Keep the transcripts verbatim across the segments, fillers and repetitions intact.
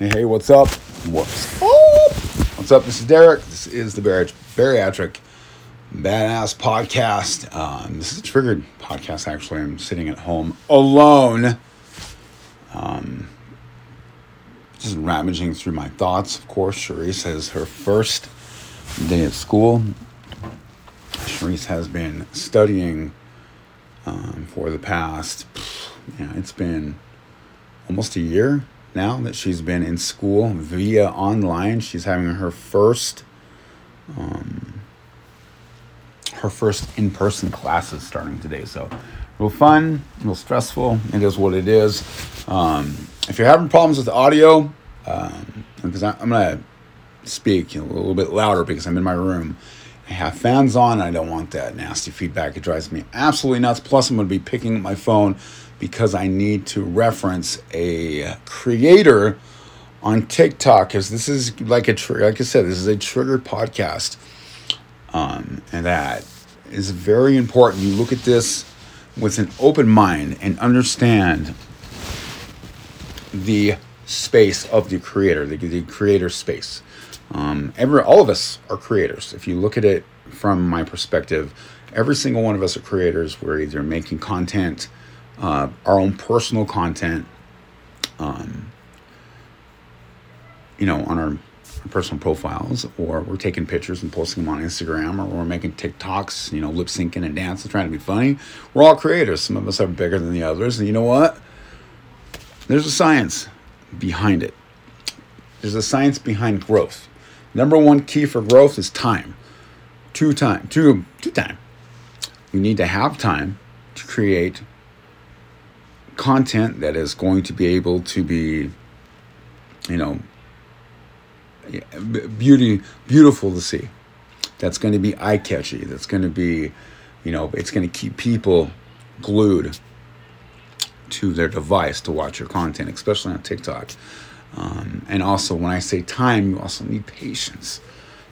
Hey, what's up? What's up? What's up? This is Derek. This is the Bari- Bariatric Badass Podcast. Um, this is a triggered podcast, actually. I'm sitting at home alone. Um, just rummaging through my thoughts, of course. Cherise has her first day at school. Cherise has been studying um, for the past, yeah, it's been almost a year. Now that she's been in school via online, she's having her first, um, her first in-person classes starting today. So, real fun, real stressful. It is what it is. Um, if you're having problems with audio, um, because I, I'm gonna speak a little bit louder because I'm in my room. I have fans on. I don't want that nasty feedback. It drives me absolutely nuts. Plus, I'm gonna be picking up my phone, because I need to reference a creator on TikTok, because this is like a tr- like I said, this is a triggered podcast, um, and that is very important. You look at this with an open mind and understand the space of the creator, the, the creator space. Um, every all of us are creators. If you look at it from my perspective, every single one of us are creators. We're either making content. Uh, our own personal content, um, you know, on our, our personal profiles, or we're taking pictures and posting them on Instagram, or we're making TikToks, you know, lip syncing and dancing, trying to be funny. We're all creators. Some of us are bigger than the others. And you know what? There's a science behind it. There's a science behind growth. Number one key for growth is time. Two time, two, two time. You need to have time to create content that is going to be able to be, you know, beauty, beautiful to see. That's going to be eye-catchy. That's going to be, you know, it's going to keep people glued to their device to watch your content, especially on TikTok. Um, and also, when I say time, you also need patience.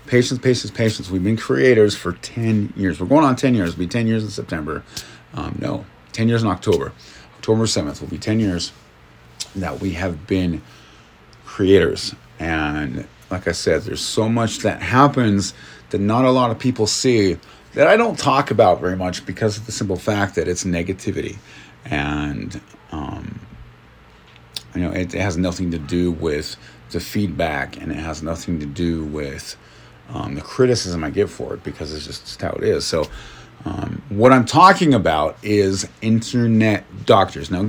Patience, patience, patience. We've been creators for ten years. We're going on ten years. It'll be ten years in September. Um, no, ten years in October. October seventh will be ten years that we have been creators. And like I said, there's so much that happens that not a lot of people see, that I don't talk about very much because of the simple fact that it's negativity. And, um, you know, it, it has nothing to do with the feedback, and it has nothing to do with um, the criticism I get for it, because it's just, just how it is. So, Um, what I'm talking about is internet doctors. Now,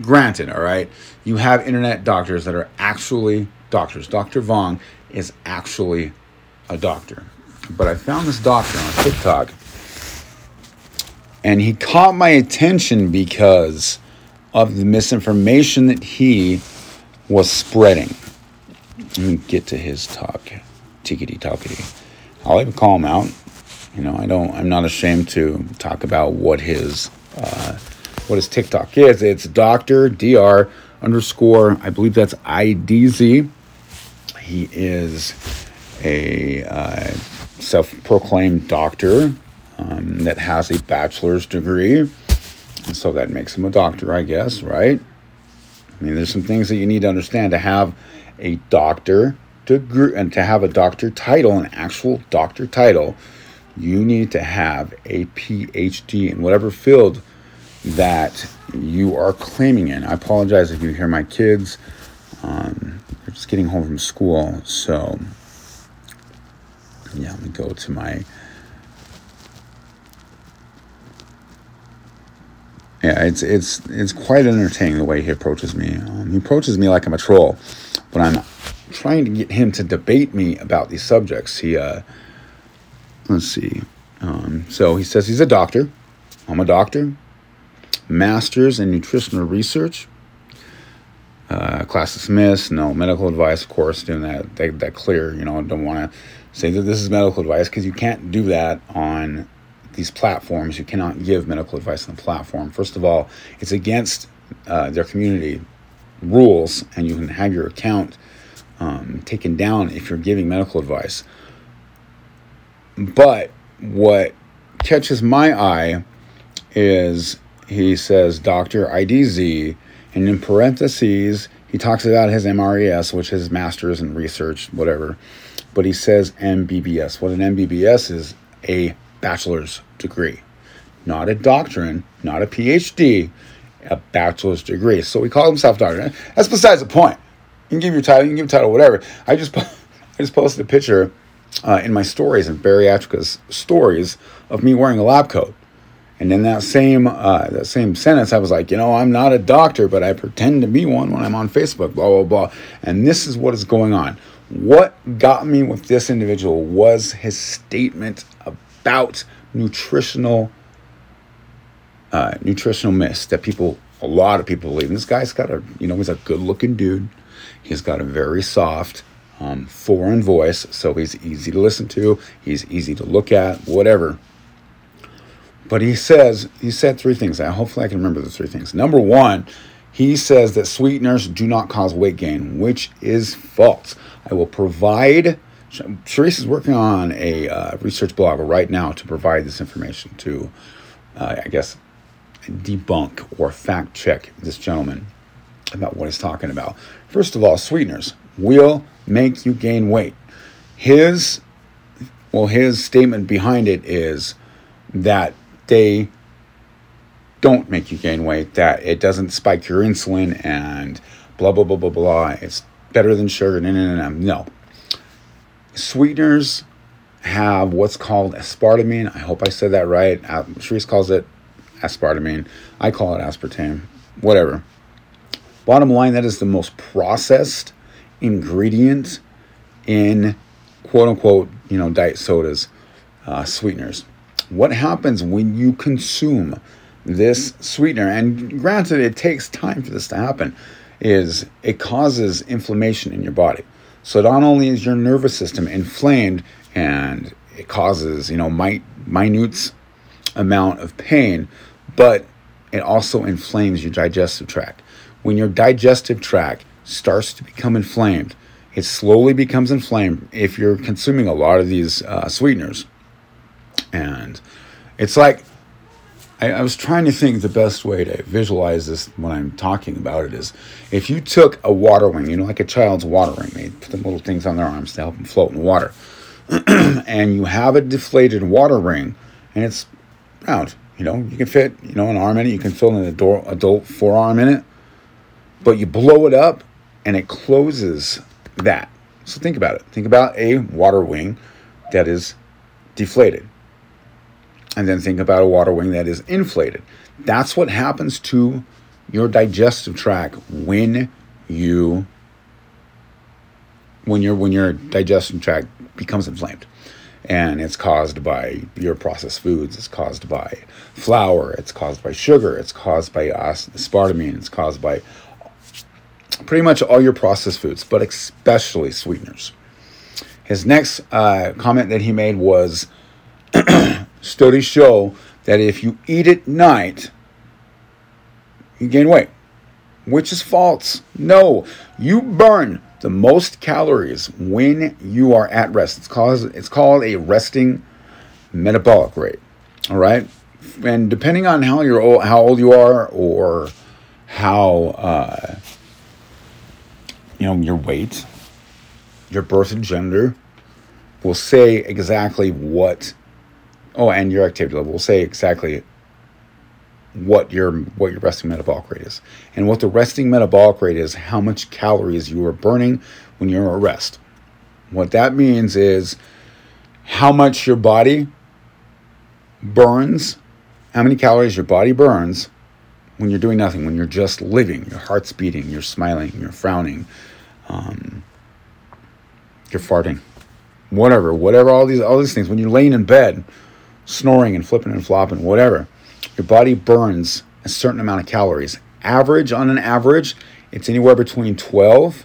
granted, all right, you have internet doctors that are actually doctors. Doctor Vong is actually a doctor. But I found this doctor on TikTok, and he caught my attention because of the misinformation that he was spreading. Let me get to his talk. Tickety-tockety. I'll even call him out. You know, I don't. I'm not ashamed to talk about what his uh, what his TikTok is. It's Doctor Dr. underscore. I believe that's I D Z. He is a uh, self-proclaimed doctor um, that has a bachelor's degree, and so that makes him a doctor, I guess, right? I mean, there's some things that you need to understand to have a doctor degree and to have a doctor title, an actual doctor title. You need to have a P H D in whatever field that you are claiming in. I apologize if you hear my kids. Um, they're just getting home from school. So, yeah, let me go to my... Yeah, it's it's it's quite entertaining the way he approaches me. Um, he approaches me like I'm a troll, but I'm trying to get him to debate me about these subjects. He... uh. Let's see. Um, so he says he's a doctor. I'm a doctor. Master's in nutritional research. Uh, class dismissed. No medical advice, of course. Doing that that, that clear. You know, I don't want to say that this is medical advice, because you can't do that on these platforms. You cannot give medical advice on the platform. First of all, it's against uh, their community rules, and you can have your account um, taken down if you're giving medical advice. But what catches my eye is he says Doctor I D Z, and in parentheses He talks about his M R E S, which is master's in research, whatever. But he says M B B S. What an M B B S is, a bachelor's degree. Not a doctorate, not a P H D, a bachelor's degree. So he called himself doctor. That's besides the point. You can give your title, you can give your title, whatever. I just I just posted a picture uh, in my stories, in Bariatrica's stories, of me wearing a lab coat. And in that same uh, that same sentence, I was like, you know, I'm not a doctor, but I pretend to be one when I'm on Facebook, blah, blah, blah. And this is what is going on. What got me with this individual was his statement about nutritional uh, nutritional myths that people, a lot of people believe. And this guy's got a, you know, he's a good-looking dude. He's got a very soft um, foreign voice, so he's easy to listen to. He's easy to look at, whatever. But he says, he said three things. I, hopefully I can remember the three things. Number one, he says that sweeteners do not cause weight gain, which is false. I will provide, Cherise is working on a uh, research blog right now to provide this information to, uh, I guess, debunk or fact check this gentleman about what he's talking about. First of all, sweeteners will make you gain weight. His, well, his statement behind it is that they don't make you gain weight, that it doesn't spike your insulin and blah, blah, blah, blah, blah. It's better than sugar. No, no, no, no. no. Sweeteners have what's called aspartame. I hope I said that right. Uh, Cherise calls it aspartame. I call it aspartame, whatever. Bottom line, that is the most processed ingredient in quote unquote, you know, diet sodas, uh, sweeteners. What happens when you consume this sweetener, and granted it takes time for this to happen, is it causes inflammation in your body. So not only is your nervous system inflamed and it causes, you know, mi- minute amount of pain, but it also inflames your digestive tract. When your digestive tract starts to become inflamed, it slowly becomes inflamed if you're consuming a lot of these uh, sweeteners. And it's like, I, I was trying to think the best way to visualize this when I'm talking about it is, if you took a water wing, you know, like a child's water wing, they put them little things on their arms to help them float in water, and you have a deflated water ring, and it's round, you know, you can fit, you know, an arm in it, you can fill an adult, adult forearm in it, but you blow it up, and it closes that. So think about it. Think about a water wing that is deflated. And then think about a water wing that is inflated. That's what happens to your digestive tract when you when your when your digestive tract becomes inflamed. And it's caused by your processed foods, it's caused by flour, it's caused by sugar, it's caused by aspartame, it's caused by pretty much all your processed foods, but especially sweeteners. His next uh, comment that he made was studies show that if you eat at night, you gain weight, which is false. No, you burn the most calories when you are at rest. It's called, it's called a resting metabolic rate, all right? And depending on how you're old, how old you are or how, uh, you know, your weight, your birth and gender will say exactly what Oh, and your activity level will say exactly what your what your resting metabolic rate is. And what the resting metabolic rate is, how much calories you are burning when you're at rest. What that means is how much your body burns, how many calories your body burns when you're doing nothing, when you're just living, your heart's beating, you're smiling, you're frowning, um, you're farting, whatever, whatever, all these, all these things. When you're laying in bed, snoring and flipping and flopping, whatever, your body burns a certain amount of calories. Average, on an average, it's anywhere between twelve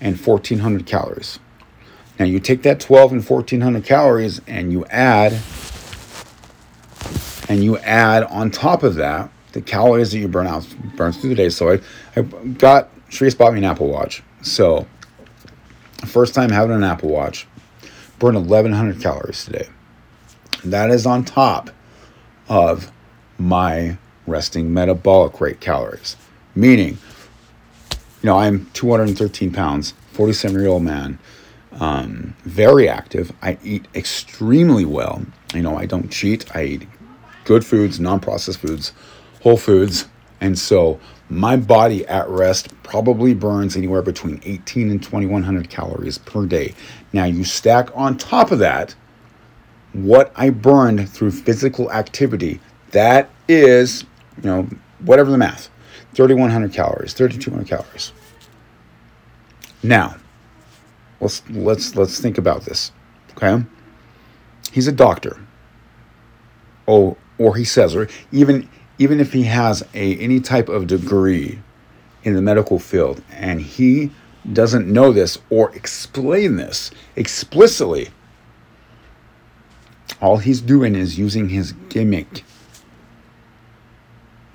and fourteen hundred calories. Now you take that twelve and fourteen hundred calories and you add, and you add on top of that the calories that you burn out, burns through the day. So I, I got, Cherise bought me an Apple Watch. So first time having an Apple Watch, burned eleven hundred calories today. That is on top of my resting metabolic rate calories. Meaning, you know, I'm two hundred thirteen pounds, forty-seven-year-old man, um, very active. I eat extremely well. You know, I don't cheat. I eat good foods, non-processed foods, whole foods. And so my body at rest probably burns anywhere between eighteen and twenty-one hundred calories per day. Now you stack on top of that what I burned through physical activity. That is, you know, whatever the math, thirty-one hundred calories, thirty-two hundred calories. Now, let's let's let's think about this, okay? He's a doctor. Oh, or he says, or even even if he has a any type of degree in the medical field and he doesn't know this or explain this explicitly, all he's doing is using his gimmick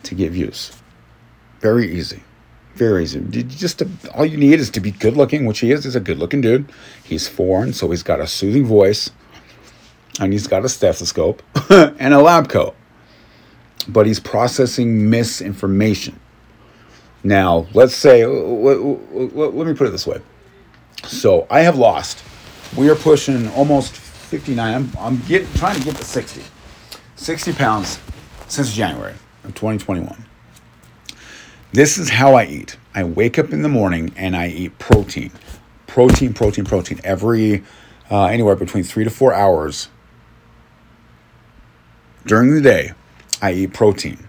to get views. Very easy. Very easy. Just to, all you need is to be good looking, which he is. He's a good looking dude. He's foreign, so he's got a soothing voice, and he's got a stethoscope and a lab coat. But he's processing misinformation. Now, let's say, let, let, let me put it this way. So I have lost. We are pushing almost fifty-nine. I'm, I'm get, trying to get to sixty. sixty pounds since January of twenty twenty-one. This is how I eat. I wake up in the morning and I eat protein. Protein, protein, protein. Every, uh, anywhere between three to four hours during the day, I eat protein.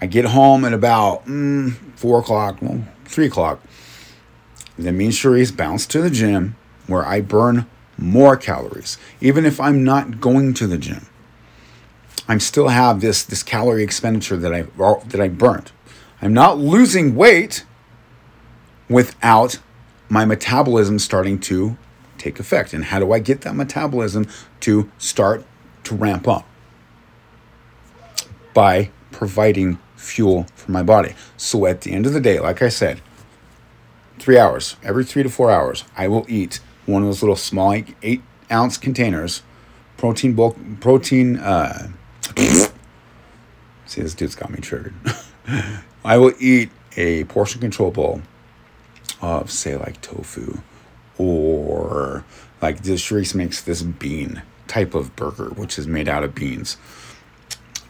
I get home at about mm, four o'clock, well, three o'clock. Then me and Cherise bounce to the gym where I burn more calories. Even if I'm not going to the gym, I still have this this calorie expenditure that I that I burnt. I'm not losing weight without my metabolism starting to take effect. And how do I get that metabolism to start to ramp up? By providing fuel for my body. So at the end of the day, like I said, three hours, every three to four hours, I will eat one of those little small eight, eight ounce containers, protein bulk, protein, uh, see, this dude's got me triggered. I will eat a portion control bowl of, say, like tofu, or like this, Cherise makes this bean type of burger, which is made out of beans.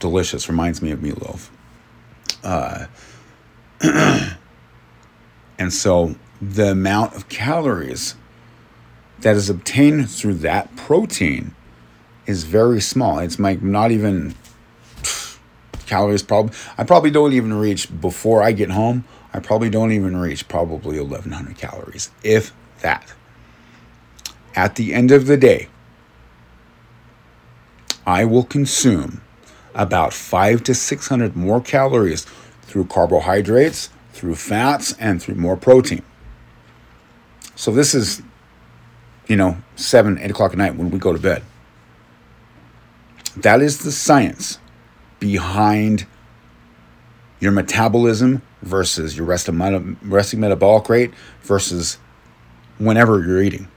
Delicious. Reminds me of meatloaf. Uh, and so the amount of calories that is obtained through that protein is very small. It's like not even pff, calories. Probably I probably don't even reach before I get home. I probably don't even reach probably eleven hundred calories, if that. At the end of the day, I will consume about five to six hundred more calories through carbohydrates, through fats, and through more protein. So this is, you know, seven, eight o'clock at night when we go to bed. That is the science behind your metabolism versus your rest of meta- resting metabolic rate versus whenever you're eating.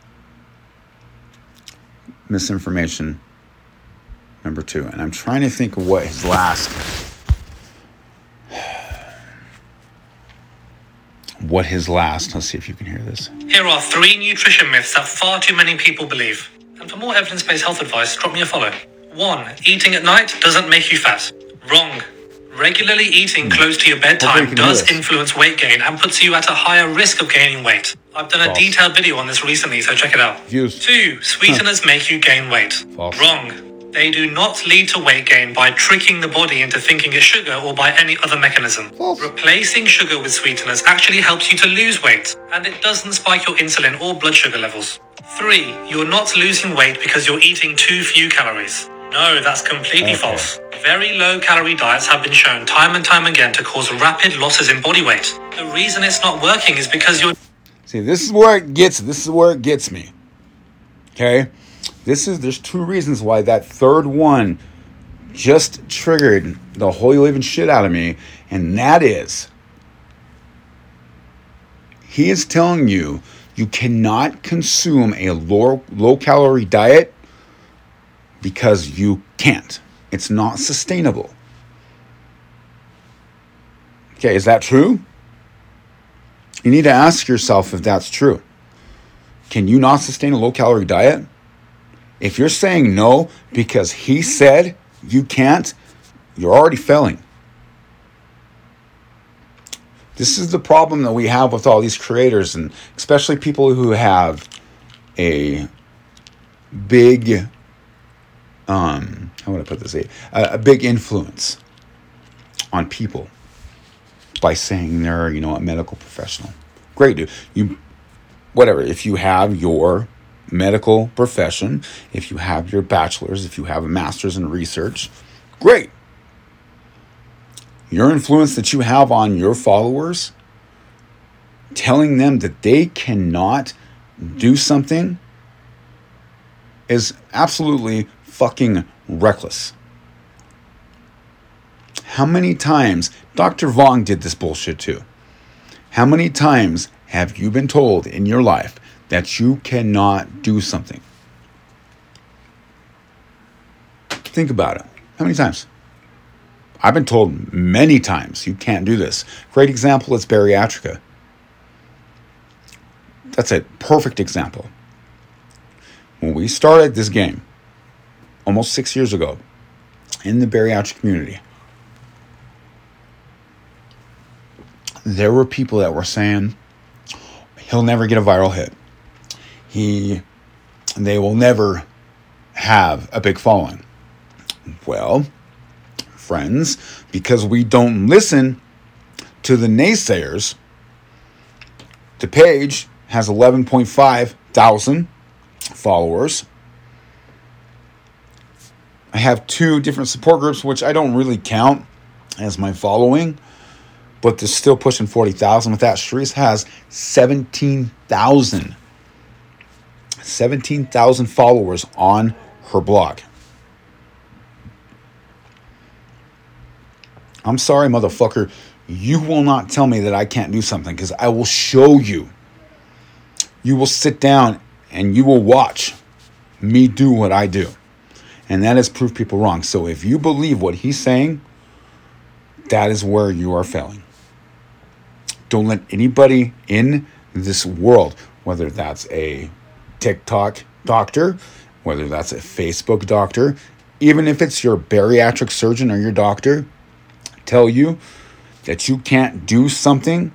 Misinformation number two, and I'm trying to think of what his last, what his last, let's see if you can hear this. Here are three nutrition myths that far too many people believe. And for more evidence-based health advice, drop me a follow. One, eating at night doesn't make you fat. Wrong. Regularly eating close to your bedtime does influence weight gain and puts you at a higher risk of gaining weight. I've done a detailed video on this recently, so check it out. Views. Two, sweeteners make you gain weight. False. Wrong. They do not lead to weight gain by tricking the body into thinking it's sugar or by any other mechanism. False. Replacing sugar with sweeteners actually helps you to lose weight, and it doesn't spike your insulin or blood sugar levels. Three, you're not losing weight because you're eating too few calories. No, that's completely okay. False. Very low-calorie diets have been shown time and time again to cause rapid losses in body weight. The reason it's not working is because you're... See, this is where it gets, this is where it gets me. Okay? This is, there's two reasons why that third one just triggered the holy living shit out of me. And that is, he is telling you, you cannot consume a low, low calorie diet because you can't. It's not sustainable. Okay, is that true? You need to ask yourself if that's true. Can you not sustain a low-calorie diet? If you're saying no because he said you can't, you're already failing. This is the problem that we have with all these creators, and especially people who have a big, um, how would I put this? A, a big influence on people by saying they're, you know, a medical professional. Great, dude. You, whatever. If you have your medical profession, if you have your bachelor's, if you have a master's in research, great. Your influence that you have on your followers, telling them that they cannot do something is absolutely fucking reckless. How many times, Doctor Vong did this bullshit too. How many times have you been told in your life that you cannot do something? Think about it. How many times? I've been told many times, you can't do this. Great example is bariatrica. That's a perfect example. When we started this game, almost six years ago, in the bariatric community, there were people that were saying, he'll never get a viral hit. He, they will never have a big following. Well, friends, because we don't listen to the naysayers, the page has eleven point five thousand followers. I have two different support groups, which I don't really count as my following, but they're still pushing forty thousand with that. Cherise has seventeen thousand. seventeen thousand followers on her blog. I'm sorry, motherfucker. You will not tell me that I can't do something, because I will show you. You will sit down and you will watch me do what I do. And that has proved people wrong. So if you believe what he's saying, that is where you are failing. Don't let anybody in this world, whether that's a TikTok doctor, whether that's a Facebook doctor, even if it's your bariatric surgeon or your doctor, tell you that you can't do something,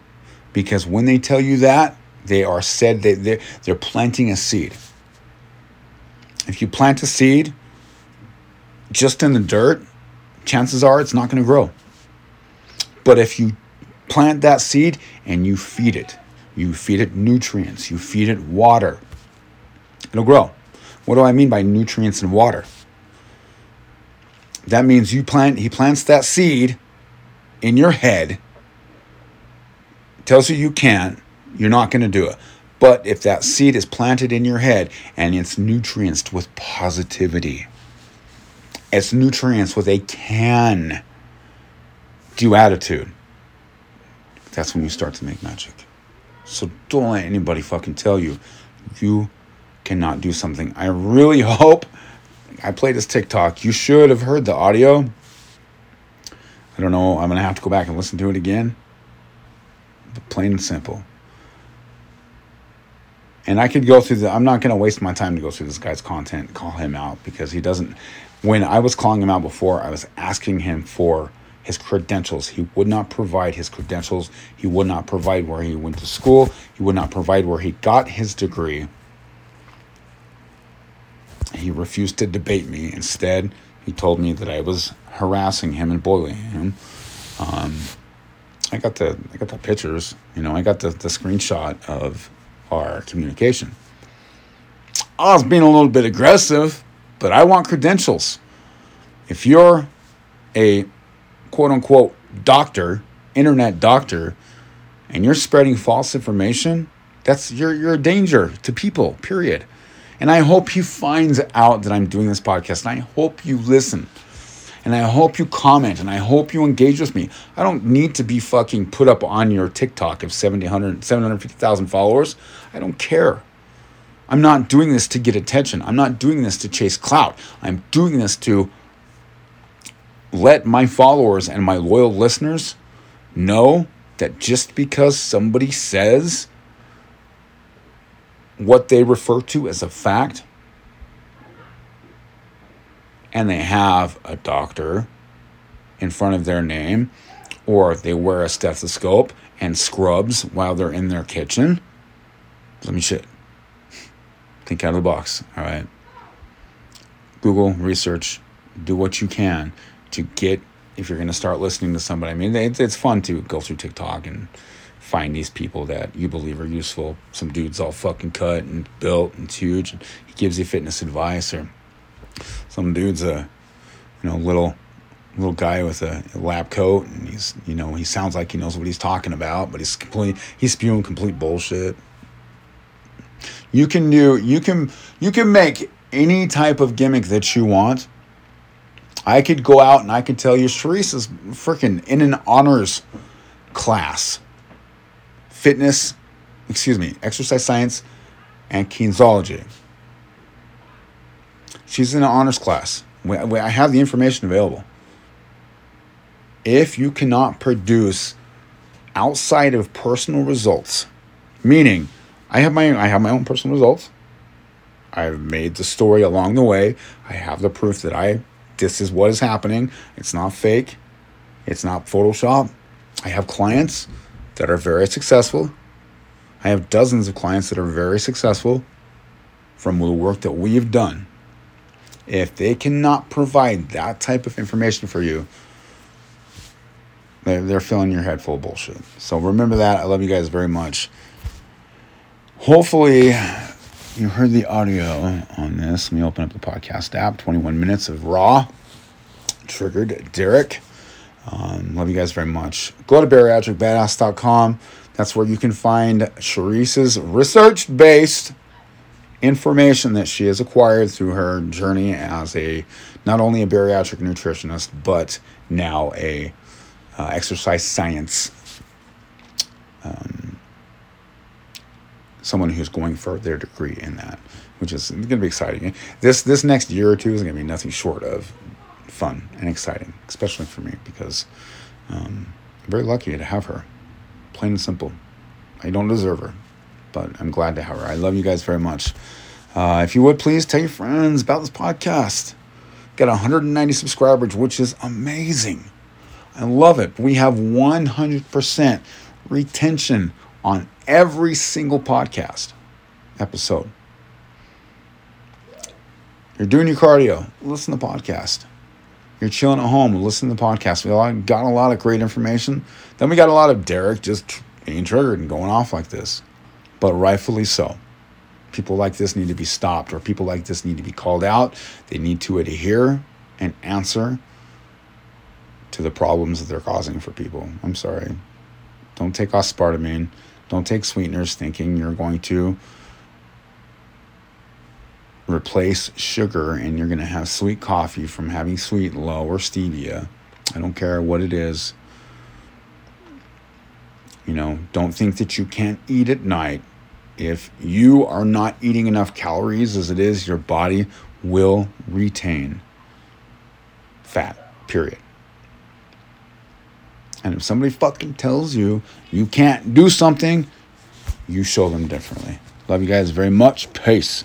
because when they tell you that, they are said that they're, they're planting a seed. If you plant a seed just in the dirt, chances are it's not going to grow. But if you plant that seed and you feed it, you feed it nutrients, you feed it water, it'll grow. What do I mean by nutrients and water? That means you plant, he plants that seed in your head, tells you you can't, you're not going to do it. But if that seed is planted in your head and it's nutrienced with positivity, it's nutrienced with a can do attitude, that's when you start to make magic. So don't let anybody fucking tell you you cannot do something. I really hope, I played this TikTok, you should have heard the audio. I don't know. I'm going to have to go back and listen to it again. But plain and simple. And I could go through the... I'm not going to waste my time to go through this guy's content and call him out, because he doesn't... When I was calling him out before, I was asking him for his credentials. He would not provide his credentials. He would not provide where he went to school. He would not provide where he got his degree. He refused to debate me. Instead, he told me that I was harassing him and bullying him. Um, I got the I got the pictures, you know. I got the, the screenshot of our communication. I was being a little bit aggressive, but I want credentials. If you're a quote unquote doctor, internet doctor, and you're spreading false information, that's you're you're a danger to people. Period. And I hope he finds out that I'm doing this podcast. And I hope you listen. And I hope you comment. And I hope you engage with me. I don't need to be fucking put up on your TikTok of seven hundred, seven hundred fifty thousand followers. I don't care. I'm not doing this to get attention. I'm not doing this to chase clout. I'm doing this to let my followers and my loyal listeners know that just because somebody says what they refer to as a fact, and they have a doctor in front of their name, or they wear a stethoscope and scrubs while they're in their kitchen, let me shit. Think out of the box, all right? Google, research, do what you can to get, if you're going to start listening to somebody. I mean, it, it's fun to go through TikTok and find these people that you believe are useful. Some dude's all fucking cut and built and huge, and he gives you fitness advice, or some dude's a, you know, little little guy with a, a lab coat, and he's, you know, he sounds like he knows what he's talking about, but he's complete, he's spewing complete bullshit. You can do, you can, you can make any type of gimmick that you want. I could go out and I could tell you, Cherise is freaking in an honors class, fitness, excuse me, exercise science and kinesiology. She's in an honors class. We, we, I have the information available. If you cannot produce outside of personal results, meaning I have my I have my own personal results. I've made the story along the way. I have the proof that I this is what is happening. It's not fake. It's not Photoshop. I have clients that are very successful. I have dozens of clients that are very successful from the work that we've done. If they cannot provide that type of information for you, they're, they're filling your head full of bullshit. So remember that. I love you guys very much. Hopefully you heard the audio on this. Let me open up the podcast app. twenty-one minutes of raw, triggered Derek. Um, love you guys very much. Go to bariatric badass dot com. That's where you can find Cherise's research-based information that she has acquired through her journey as a, not only a bariatric nutritionist, but now a uh, exercise science um someone who's going for their degree in that, which is going to be exciting. This this next year or two is going to be nothing short of fun and exciting, especially for me, because um, I'm very lucky to have her. Plain and simple. I don't deserve her, but I'm glad to have her. I love you guys very much. Uh, if you would, please tell your friends about this podcast. Got one hundred ninety subscribers, which is amazing. I love it. We have one hundred percent retention on every single podcast episode. You're doing your cardio, listen to the podcast. You're chilling at home, listen to the podcast. We got a lot of great information. Then we got a lot of Derek just being triggered and going off like this. But rightfully so. People like this need to be stopped, or people like this need to be called out. They need to adhere and answer to the problems that they're causing for people. I'm sorry. Don't take aspartame. Don't take sweeteners thinking you're going to replace sugar and you're going to have sweet coffee from having sweet low or stevia. I don't care what it is. You know, don't think that you can't eat at night. If you are not eating enough calories as it is, your body will retain fat, period. And if somebody fucking tells you you can't do something, you show them differently. Love you guys very much. Peace.